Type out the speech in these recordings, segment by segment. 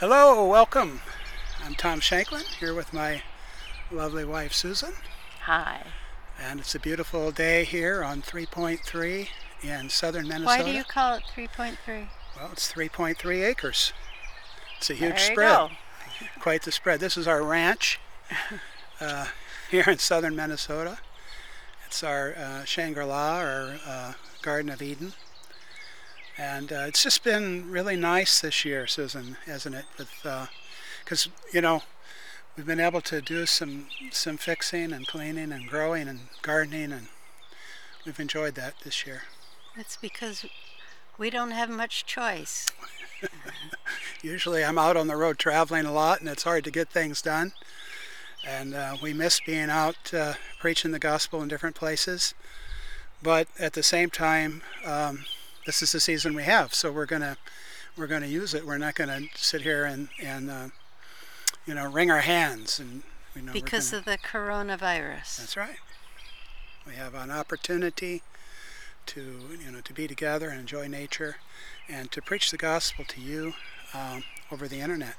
Hello, welcome. I'm Tom Shanklin, here with my lovely wife Susan. Hi. And it's a beautiful day here on 3.3 in southern Minnesota. Why do you call it 3.3? Well, it's 3.3 acres. It's a huge spread. Quite the spread. This is our ranch here in southern Minnesota. It's our Shangri-La, our Garden of Eden. And it's just been really nice this year, Susan, hasn't it? Because, you know, we've been able to do some fixing and cleaning and growing and gardening, and we've enjoyed that this year. That's because we don't have much choice. Usually I'm out on the road traveling a lot, and it's hard to get things done. And we miss being out preaching the gospel in different places. But at the same time, this is the season we have, so we're gonna use it. We're not gonna sit here and you know, wring our hands and because of the coronavirus. That's right. We have an opportunity to be together and enjoy nature, and to preach the gospel to you over the internet.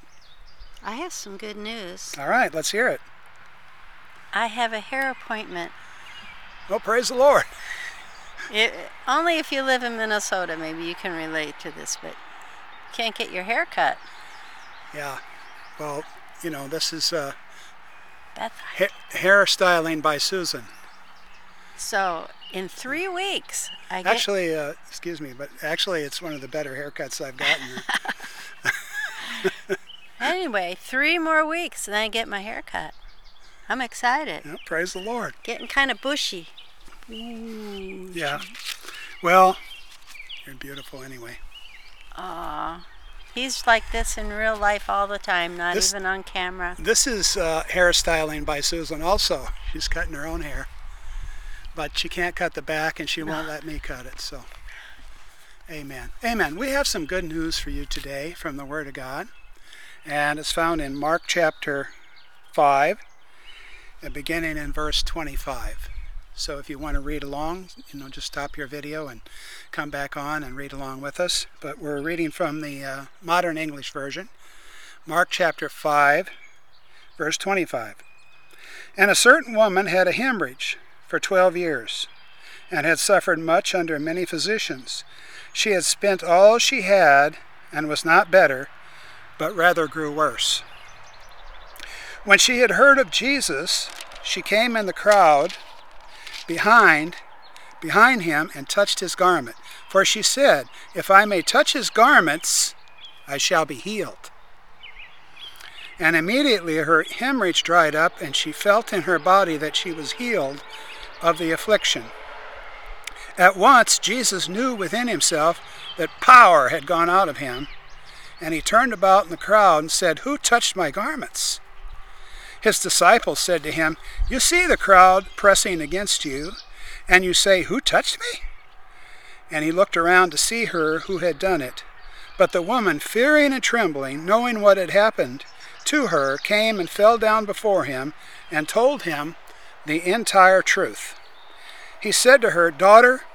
I have some good news. All right, let's hear it. I have a hair appointment. Oh, praise the Lord. Only if you live in Minnesota, maybe you can relate to this, but you can't get your hair cut. Yeah, well, you know, this is hair styling by Susan. So in 3 weeks, I get... Actually, excuse me, but actually it's one of the better haircuts I've gotten. Anyway, 3 more weeks, and then I get my hair cut. I'm excited. Yeah, praise the Lord. Getting kind of bushy. Ooh. Yeah. Well, you're beautiful anyway. Aw. He's like this in real life all the time, not even on camera. This is hairstyling by Susan also. She's cutting her own hair. But she can't cut the back, and she won't let me cut it, so. Amen. Amen. We have some good news for you today from the Word of God. And it's found in Mark chapter 5, beginning in verse 25. So if you want to read along, just stop your video and come back on and read along with us. But we're reading from the modern English version, Mark chapter 5, verse 25. And a certain woman had a hemorrhage for 12 years, and had suffered much under many physicians. She had spent all she had, and was not better, but rather grew worse. When she had heard of Jesus, she came in the crowd behind him and touched his garment. For she said, "If I may touch his garments, I shall be healed." And immediately her hemorrhage dried up, and she felt in her body that she was healed of the affliction. At once Jesus knew within himself that power had gone out of him, and he turned about in the crowd and said, "Who touched my garments?" His disciples said to him, "You see the crowd pressing against you, and you say, 'Who touched me?'" And he looked around to see her who had done it. But the woman, fearing and trembling, knowing what had happened to her, came and fell down before him and told him the entire truth. He said to her, "Daughter,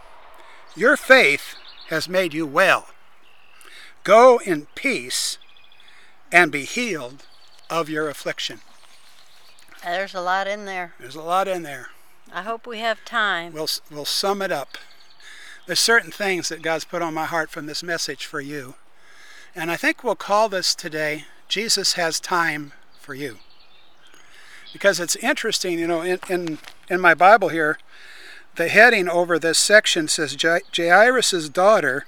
your faith has made you well. Go in peace and be healed of your affliction." There's a lot in there. There's a lot in there. I hope we have time. We'll sum it up. There's certain things that God's put on my heart from this message for you. And I think we'll call this today, Jesus Has Time for You. Because it's interesting, in my Bible here, the heading over this section says, Jairus' daughter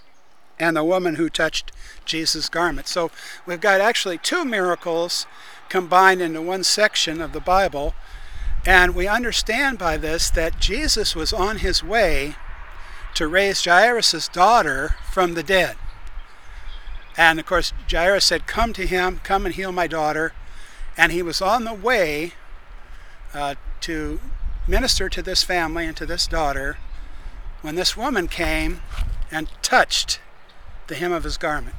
and the woman who touched Jesus' garment. So we've got actually 2 miracles combined into one section of the Bible, and we understand by this that Jesus was on his way to raise Jairus' daughter from the dead. And of course Jairus said, "Come to him, come and heal my daughter," and he was on the way to minister to this family and to this daughter when this woman came and touched the hem of his garment.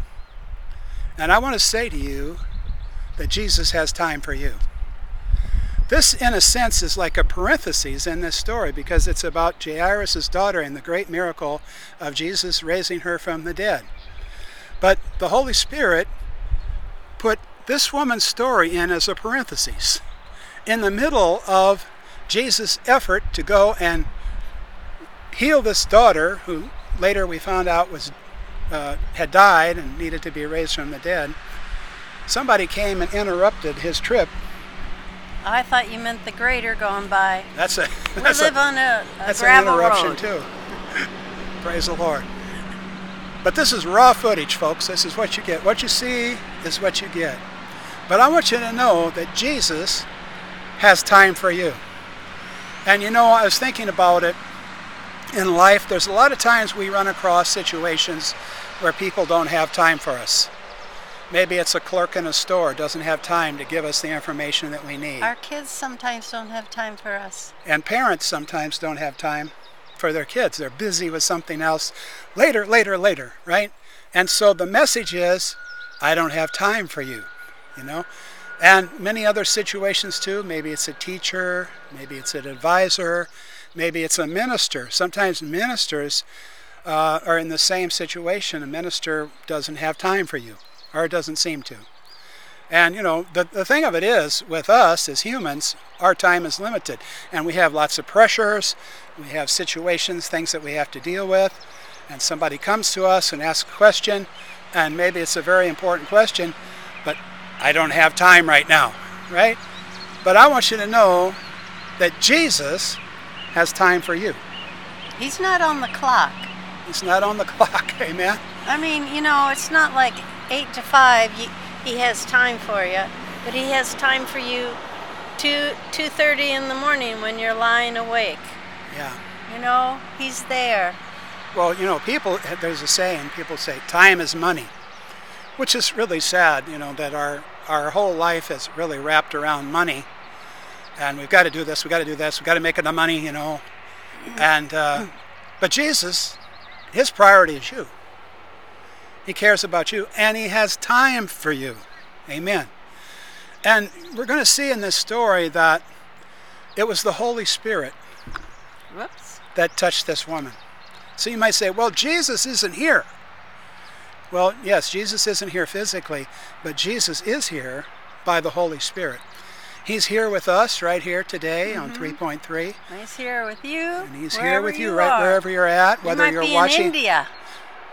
And I want to say to you that Jesus has time for you. This, in a sense, is like a parenthesis in this story, because it's about Jairus' daughter and the great miracle of Jesus raising her from the dead. But the Holy Spirit put this woman's story in as a parenthesis in the middle of Jesus' effort to go and heal this daughter, who later we found out was had died and needed to be raised from the dead. Somebody came and interrupted his trip. I thought you meant the grader going by. We live on a gravel road. That's an interruption too. Praise the Lord. But this is raw footage, folks. This is what you get. What you see is what you get. But I want you to know that Jesus has time for you. And you know, I was thinking about it. In life, there's a lot of times we run across situations where people don't have time for us. Maybe it's a clerk in a store doesn't have time to give us the information that we need. Our kids sometimes don't have time for us. And parents sometimes don't have time for their kids. They're busy with something else. Later, right? And so the message is, I don't have time for you, you know? And many other situations too. Maybe it's a teacher, maybe it's an advisor, maybe it's a minister. Sometimes ministers are in the same situation. A minister doesn't have time for you. Or it doesn't seem to. And you know, the thing of it is, with us as humans, our time is limited. And we have lots of pressures, we have situations, things that we have to deal with, and somebody comes to us and asks a question, and maybe it's a very important question, but I don't have time right now, right? But I want you to know that Jesus has time for you. He's not on the clock. He's not on the clock, amen? I mean, you know, it's not like 8 to 5, he has time for you, but he has time for you 2:30 in the morning when you're lying awake. Yeah. You know, he's there. Well, you know, people, there's a saying, people say, time is money, which is really sad, you know, that our whole life is really wrapped around money, and we've got to do this, we've got to do this, we've got to make enough money, you know, and, but Jesus, his priority is you. He cares about you, and he has time for you. Amen. And we're going to see in this story that it was the Holy Spirit that touched this woman. So you might say, well, Jesus isn't here. Well, yes, Jesus isn't here physically, but Jesus is here by the Holy Spirit. He's here with us right here today on 3.3. He's here with you. And he's here with you right wherever you're at, whether you're watching. In India.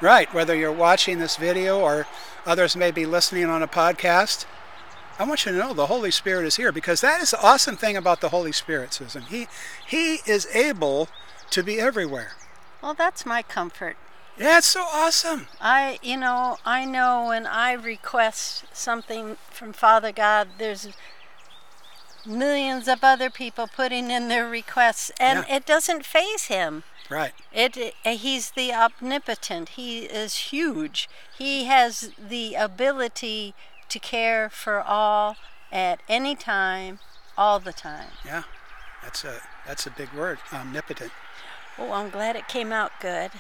Right, whether you're watching this video or others may be listening on a podcast, I want you to know the Holy Spirit is here, because that is the awesome thing about the Holy Spirit, Susan. He is able to be everywhere. Well, that's my comfort. Yeah, it's so awesome. I know when I request something from Father God, there's millions of other people putting in their requests, and it doesn't faze him. Right. He's the omnipotent. He is huge. He has the ability to care for all at any time, all the time. Yeah, that's a big word, omnipotent. Oh, I'm glad it came out good.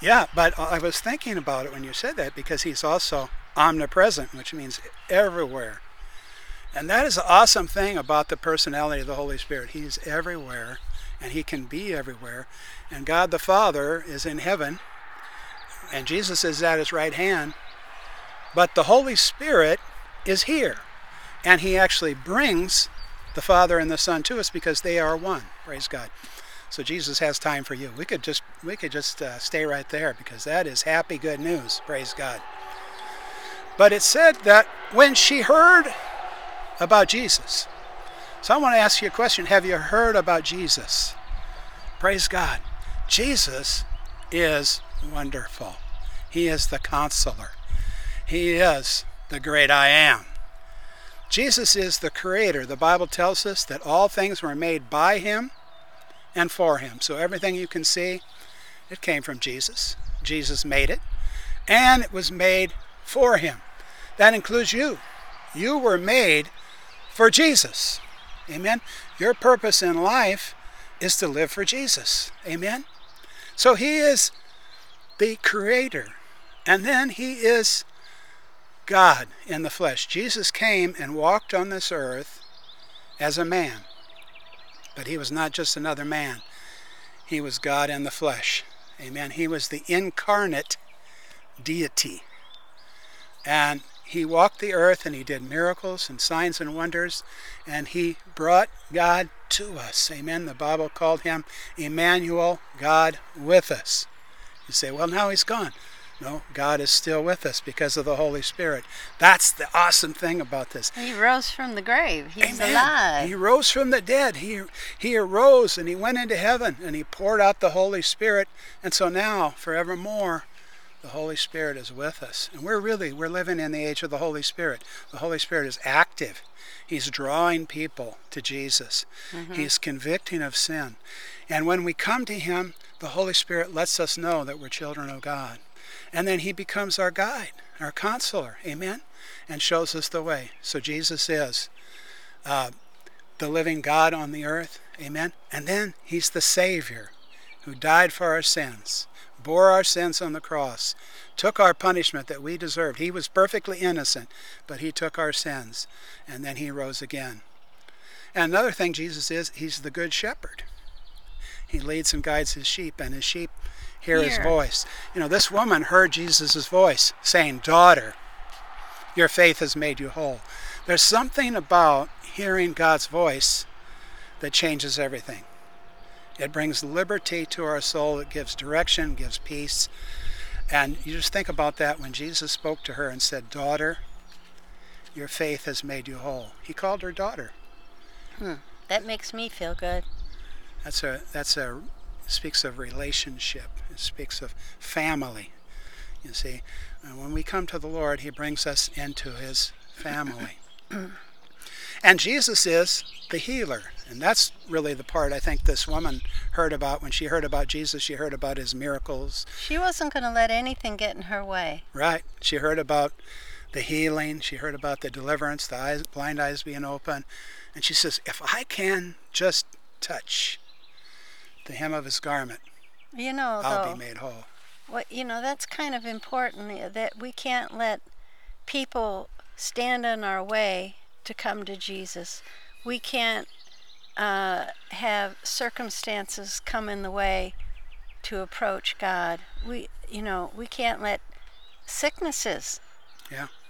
Yeah, but I was thinking about it when you said that, because he's also omnipresent, which means everywhere. And that is the awesome thing about the personality of the Holy Spirit. He's everywhere. And he can be everywhere. And God the Father is in heaven, and Jesus is at his right hand. But the Holy Spirit is here, and he actually brings the Father and the Son to us, because they are one. Praise God. So Jesus has time for you. We could just stay right there, because that is happy good news. Praise God. But it said that when she heard about Jesus. So I want to ask you a question. Have you heard about Jesus? Praise God. Jesus is wonderful. He is the counselor. He is the great I am. Jesus is the creator. The Bible tells us that all things were made by him and for him. So everything you can see, it came from Jesus. Jesus made it, and it was made for him. That includes you. You were made for Jesus. Amen. Your purpose in life is to live for Jesus. Amen. So he is the creator. And then he is God in the flesh. Jesus came and walked on this earth as a man. But he was not just another man. He was God in the flesh. Amen. He was the incarnate deity. And He walked the earth and he did miracles and signs and wonders, and he brought God to us. Amen. The Bible called him Emmanuel, God with us. You say, well, now he's gone. No, God is still with us because of the Holy Spirit. That's the awesome thing about this. He rose from the grave. He's alive. He rose from the dead. He arose and he went into heaven and he poured out the Holy Spirit. And so now, forevermore, the Holy Spirit is with us. And we're living in the age of the Holy Spirit. The Holy Spirit is active. He's drawing people to Jesus. Mm-hmm. He's convicting of sin. And when we come to him, the Holy Spirit lets us know that we're children of God. And then he becomes our guide, our counselor, amen, and shows us the way. So Jesus is the living God on the earth, amen. And then he's the Savior who died for our sins, bore our sins on the cross, took our punishment that we deserved. He was perfectly innocent, but he took our sins, and then he rose again. And another thing Jesus is, he's the good shepherd. He leads and guides his sheep, and his sheep hear his voice. You know, this woman heard Jesus' voice saying, "Daughter, your faith has made you whole." There's something about hearing God's voice that changes everything. It brings liberty to our soul. It gives direction, gives peace. And you just think about that when Jesus spoke to her and said, "Daughter, your faith has made you whole." He called her daughter. That makes me feel good. That's speaks of relationship. It speaks of family. You see, when we come to the Lord, he brings us into his family. And Jesus is the healer. And that's really the part I think this woman heard about. When she heard about Jesus, she heard about his miracles. She wasn't going to let anything get in her way. Right. She heard about the healing. She heard about the deliverance, the eyes, blind eyes being open. And she says, if I can just touch the hem of his garment, I'll be made whole. Well, that's kind of important, that we can't let people stand in our way to come to Jesus. We can't have circumstances come in the way to approach God. We can't let sicknesses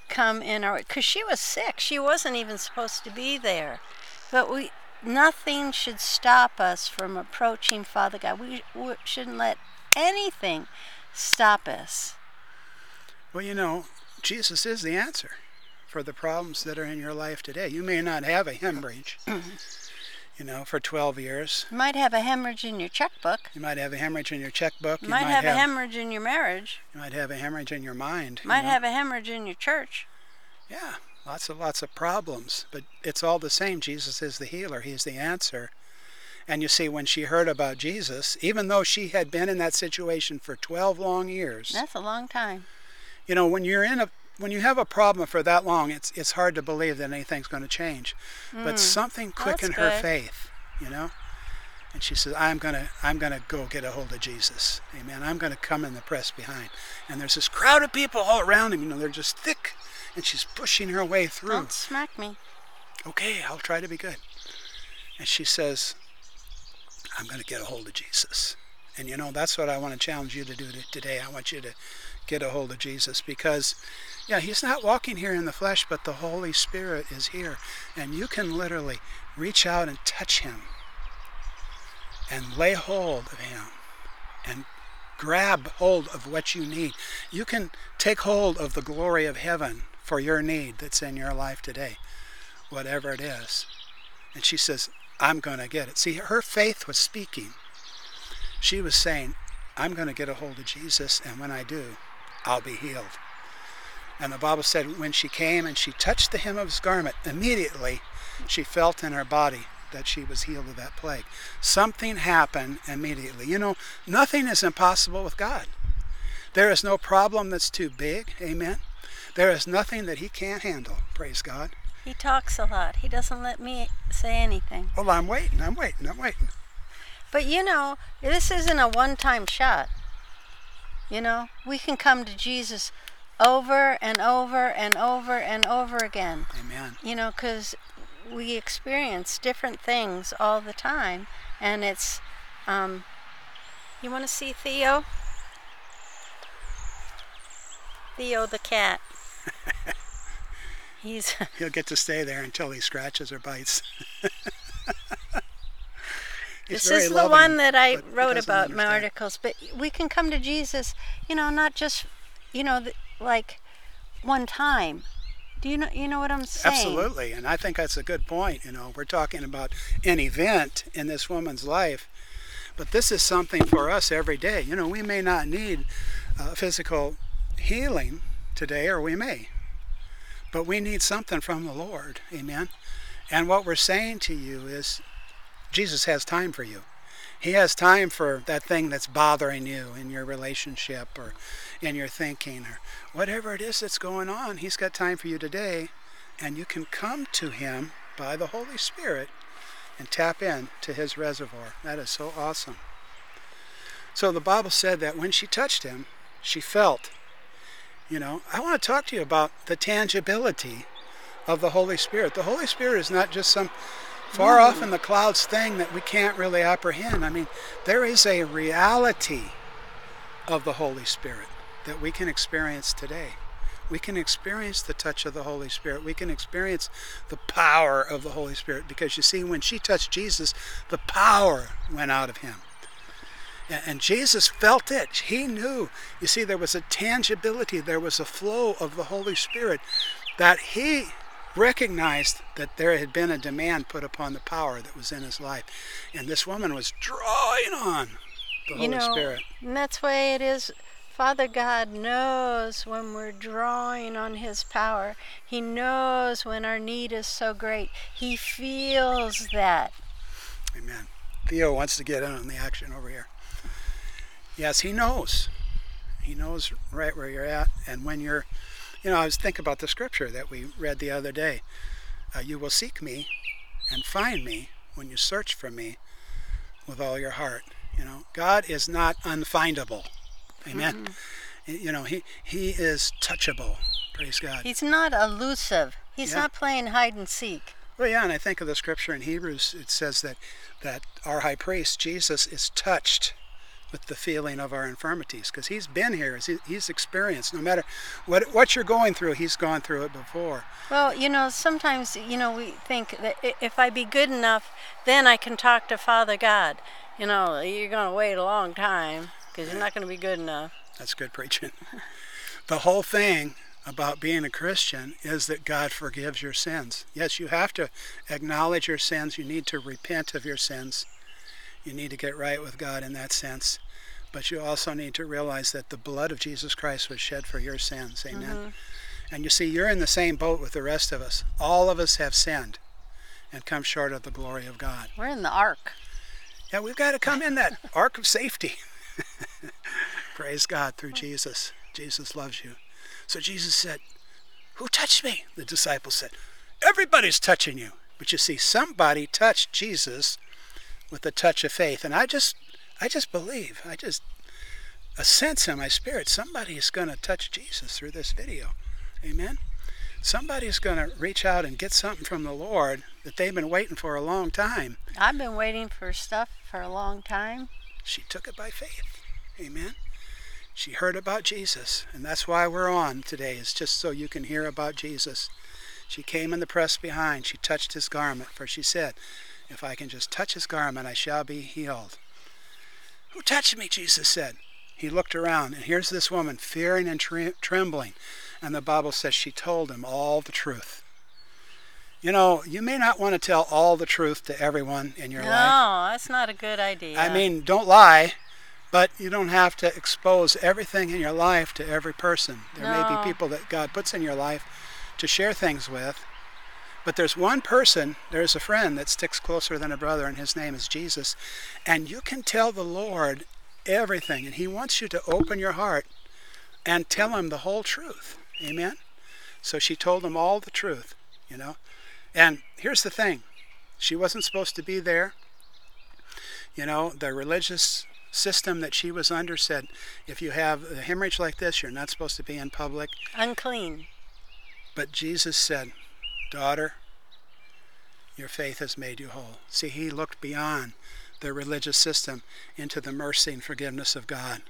come in our way, because she was sick. She wasn't even supposed to be there, but nothing should stop us from approaching Father God. We shouldn't let anything stop us. Well, Jesus is the answer for the problems that are in your life today. You may not have a hemorrhage, for 12 years. You might have a hemorrhage in your checkbook. You might have a hemorrhage in your checkbook. You might have a hemorrhage in your marriage. You might have a hemorrhage in your mind. You might have a hemorrhage in your church. Yeah, lots of problems. But it's all the same. Jesus is the healer. He's the answer. And you see, when she heard about Jesus, even though she had been in that situation for 12 long years. That's a long time. When you have a problem for that long, it's hard to believe that anything's going to change. But something quickened her faith, And she says, I'm going to go get a hold of Jesus. Amen. I'm going to come in the press behind. And there's this crowd of people all around him. They're just thick. And she's pushing her way through. Don't smack me. Okay, I'll try to be good. And she says, I'm going to get a hold of Jesus. And that's what I want to challenge you to do today. I want you to get a hold of Jesus, because he's not walking here in the flesh, but the Holy Spirit is here, and you can literally reach out and touch him and lay hold of him and grab hold of what you need. You can take hold of the glory of heaven for your need that's in your life today, whatever it is. And she says, I'm going to get it. See, her faith was speaking. She was saying, I'm going to get a hold of Jesus, and when I do, I'll be healed. And the Bible said when she came and she touched the hem of his garment, immediately she felt in her body that she was healed of that plague. Something happened immediately. Nothing is impossible with God. There is no problem that's too big, amen? There is nothing that he can't handle, praise God. He talks a lot. He doesn't let me say anything. Well, I'm waiting. But this isn't a one-time shot. We can come to Jesus over and over and over and over again. Amen. Because we experience different things all the time. And it's, you want to see Theo? Theo the cat. He's he'll get to stay there until he scratches or bites. This is the loving, one that I wrote about in my articles. But we can come to Jesus, you know, not just, you know, like one time. Do you know what I'm saying? Absolutely, and I think that's a good point. You know, we're talking about an event in this woman's life, but this is something for us every day. You know, we may not need physical healing today, or we may, but we need something from the Lord, amen? And what we're saying to you is Jesus has time for you. He has time for that thing that's bothering you in your relationship or in your thinking or whatever it is that's going on. He's got time for you today, and you can come to Him by the Holy Spirit and tap in to His reservoir. That is so awesome. So the Bible said that when she touched Him, she felt. You know, I want to talk to you about the tangibility of the Holy Spirit. The Holy Spirit is not just some far off in the clouds thing that we can't really apprehend. I mean, there is a reality of the Holy Spirit that we can experience today. We can experience the touch of the Holy Spirit. We can experience the power of the Holy Spirit, because you see, when she touched Jesus, the power went out of Him. And Jesus felt it. He knew. You see, there was a tangibility. There was a flow of the Holy Spirit that He recognized that there had been a demand put upon the power that was in His life. And this woman was drawing on the Holy Spirit. And that's why it is, Father God knows when we're drawing on His power. He knows when our need is so great. He feels that. Amen. Theo wants to get in on the action over here. Yes, He knows. He knows right where you're at. And when you're, you know, I was thinking about the scripture that we read the other day. You will seek Me and find Me when you search for Me with all your heart. You know, God is not unfindable. Amen. Mm-hmm. You know, He is touchable. Praise God. He's not elusive. He's not playing hide and seek. Well, yeah, and I think of the scripture in Hebrews. It says that our high priest, Jesus, is touched with the feeling of our infirmities, because He's been here, He's experienced. No matter what you're going through, He's gone through it before. Well, you know, sometimes, you know, we think that if I be good enough, then I can talk to Father God. You know, you're going to wait a long time, because you're not going to be good enough. That's good preaching. The whole thing about being a Christian is that God forgives your sins. Yes, you have to acknowledge your sins. You need to repent of your sins. You need to get right with God in that sense. But you also need to realize that the blood of Jesus Christ was shed for your sins. Amen. Mm-hmm. And you see, you're in the same boat with the rest of us. All of us have sinned and come short of the glory of God. We're in the ark. Yeah, we've got to come in that ark of safety. Praise God through Jesus. Jesus loves you. So Jesus said, "Who touched Me?" The disciples said, "Everybody's touching you." But you see, somebody touched Jesus with a touch of faith. And I just believe, a sense in my spirit, somebody's going to touch Jesus through this video. Amen? Somebody's going to reach out and get something from the Lord that they've been waiting for a long time. I've been waiting for stuff for a long time. She took it by faith. Amen? She heard about Jesus, and that's why we're on today, is just so you can hear about Jesus. She came in the press behind. She touched His garment, for she said, "If I can just touch His garment, I shall be healed." "Who touched Me?" Jesus said. He looked around, and here's this woman fearing and trembling. And the Bible says she told Him all the truth. You know, you may not want to tell all the truth to everyone in your life. No, that's not a good idea. I mean, don't lie, but you don't have to expose everything in your life to every person. There may be people that God puts in your life to share things with. But there's one person, there's a friend that sticks closer than a brother, and His name is Jesus. And you can tell the Lord everything, and He wants you to open your heart and tell Him the whole truth. Amen? So she told Him all the truth, you know. And here's the thing. She wasn't supposed to be there. You know, the religious system that she was under said, if you have a hemorrhage like this, you're not supposed to be in public. Unclean. But Jesus said, "Daughter, your faith has made you whole." See, He looked beyond the religious system into the mercy and forgiveness of God.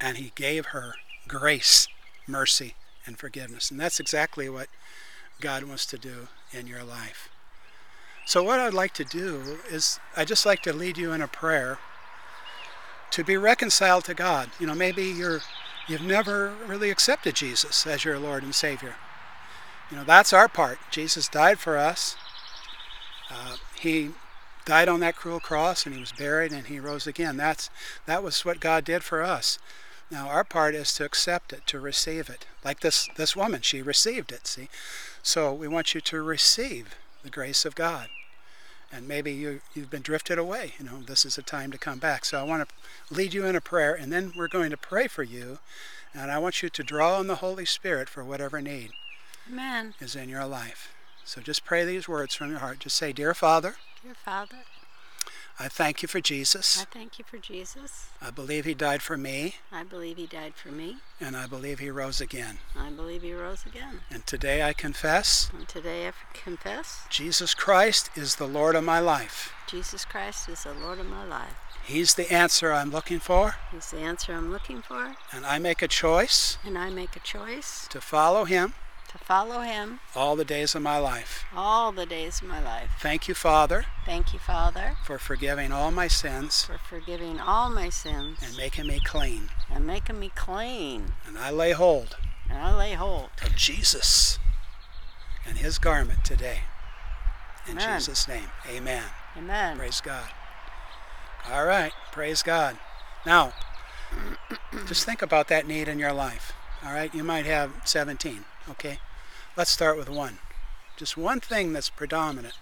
And He gave her grace, mercy, and forgiveness. And that's exactly what God wants to do in your life. So what I'd like to do is I'd just like to lead you in a prayer to be reconciled to God. You know, maybe you've never really accepted Jesus as your Lord and Savior. You know, that's our part. Jesus died for us. He died on that cruel cross, and he was buried, and he rose again. That was what God did for us. Now our part is to accept it, to receive it. Like this woman, she received it, see? So we want you to receive the grace of God. And maybe you've been drifted away. You know, this is a time to come back. So I want to lead you in a prayer, and then we're going to pray for you. And I want you to draw on the Holy Spirit for whatever need Amen. Is in your life. So just pray these words from your heart. Just say, Dear Father. Dear Father. I thank you for Jesus. I thank you for Jesus. I believe he died for me. I believe he died for me. And I believe he rose again. I believe he rose again. And today I confess. And today I confess. Jesus Christ is the Lord of my life. Jesus Christ is the Lord of my life. He's the answer I'm looking for. He's the answer I'm looking for. And I make a choice. And I make a choice. To follow him. To follow him. All the days of my life. All the days of my life. Thank you, Father. Thank you, Father. For forgiving all my sins. For forgiving all my sins. And making me clean. And making me clean. And I lay hold. And I lay hold. Of Jesus and his garment today. In Amen. Jesus' name. Amen. Amen. Praise God. All right. Praise God. Now, just think about that need in your life. All right? You might have 17. Okay, let's start with one. Just one thing that's predominant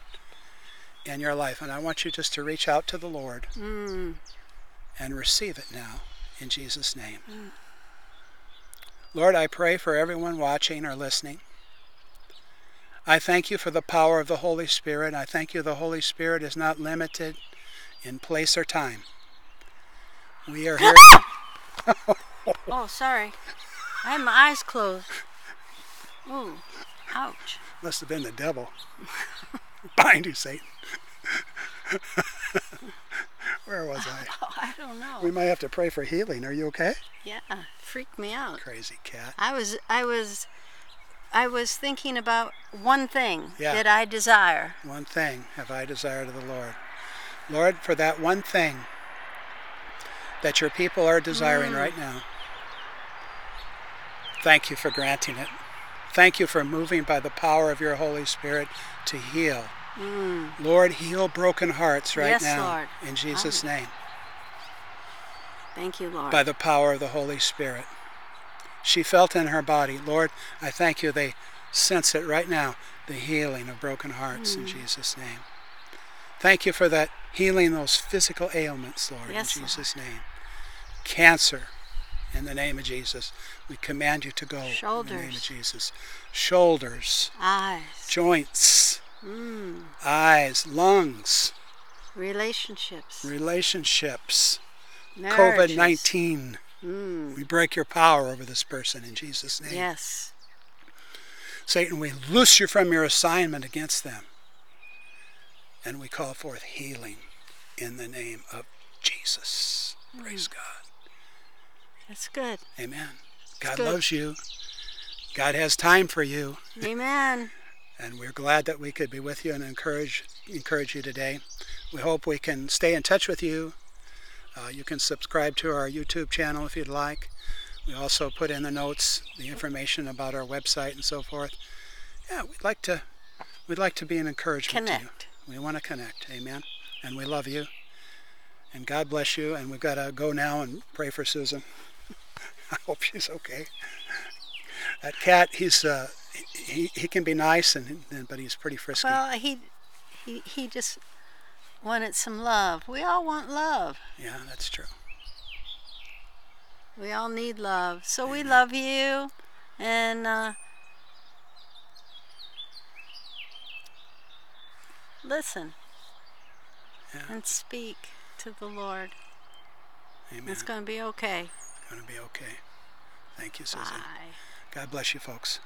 in your life. And I want you just to reach out to the Lord and receive it now in Jesus' name. Lord, I pray for everyone watching or listening. I thank you for the power of the Holy Spirit. I thank you the Holy Spirit is not limited in place or time. We are here... Oh, sorry. I had my eyes closed. Ooh, ouch. Must have been the devil. Bind you, Satan. Where was I? Oh, I don't know. We might have to pray for healing. Are you okay? Yeah, freaked me out. Crazy cat. I was thinking about one thing that I desire. One thing have I desired of the Lord. Lord, for that one thing that your people are desiring right now, thank you for granting it. Thank you for moving by the power of your Holy Spirit to heal. Lord, heal broken hearts right now. Lord. In Jesus' name. Thank you, Lord. By the power of the Holy Spirit. She felt in her body. Lord, I thank you. They sense it right now, the healing of broken hearts in Jesus' name. Thank you for that healing those physical ailments, Lord, in Jesus' name. Cancer. In the name of Jesus, we command you to go. Shoulders. In the name of Jesus. Shoulders. Eyes. Joints. Eyes. Lungs. Relationships. Marriages. COVID-19. We break your power over this person in Jesus' name. Yes. Satan, we loose you from your assignment against them. And we call forth healing in the name of Jesus. Praise God. That's good. Amen. God loves you. God has time for you. Amen. And we're glad that we could be with you and encourage you today. We hope we can stay in touch with you. You can subscribe to our YouTube channel if you'd like. We also put in the notes the information about our website and so forth. Yeah, we'd like to be an encouragement to you. We want to connect. Amen. And we love you. And God bless you. And we've got to go now and pray for Susan. I hope she's okay. That cat, he can be nice, but he's pretty frisky. Well, he just wanted some love. We all want love. Yeah, that's true. We all need love. So we love you, and listen and speak to the Lord. Amen. It's going to be okay. Thank you, Susan. Bye. God bless you, folks.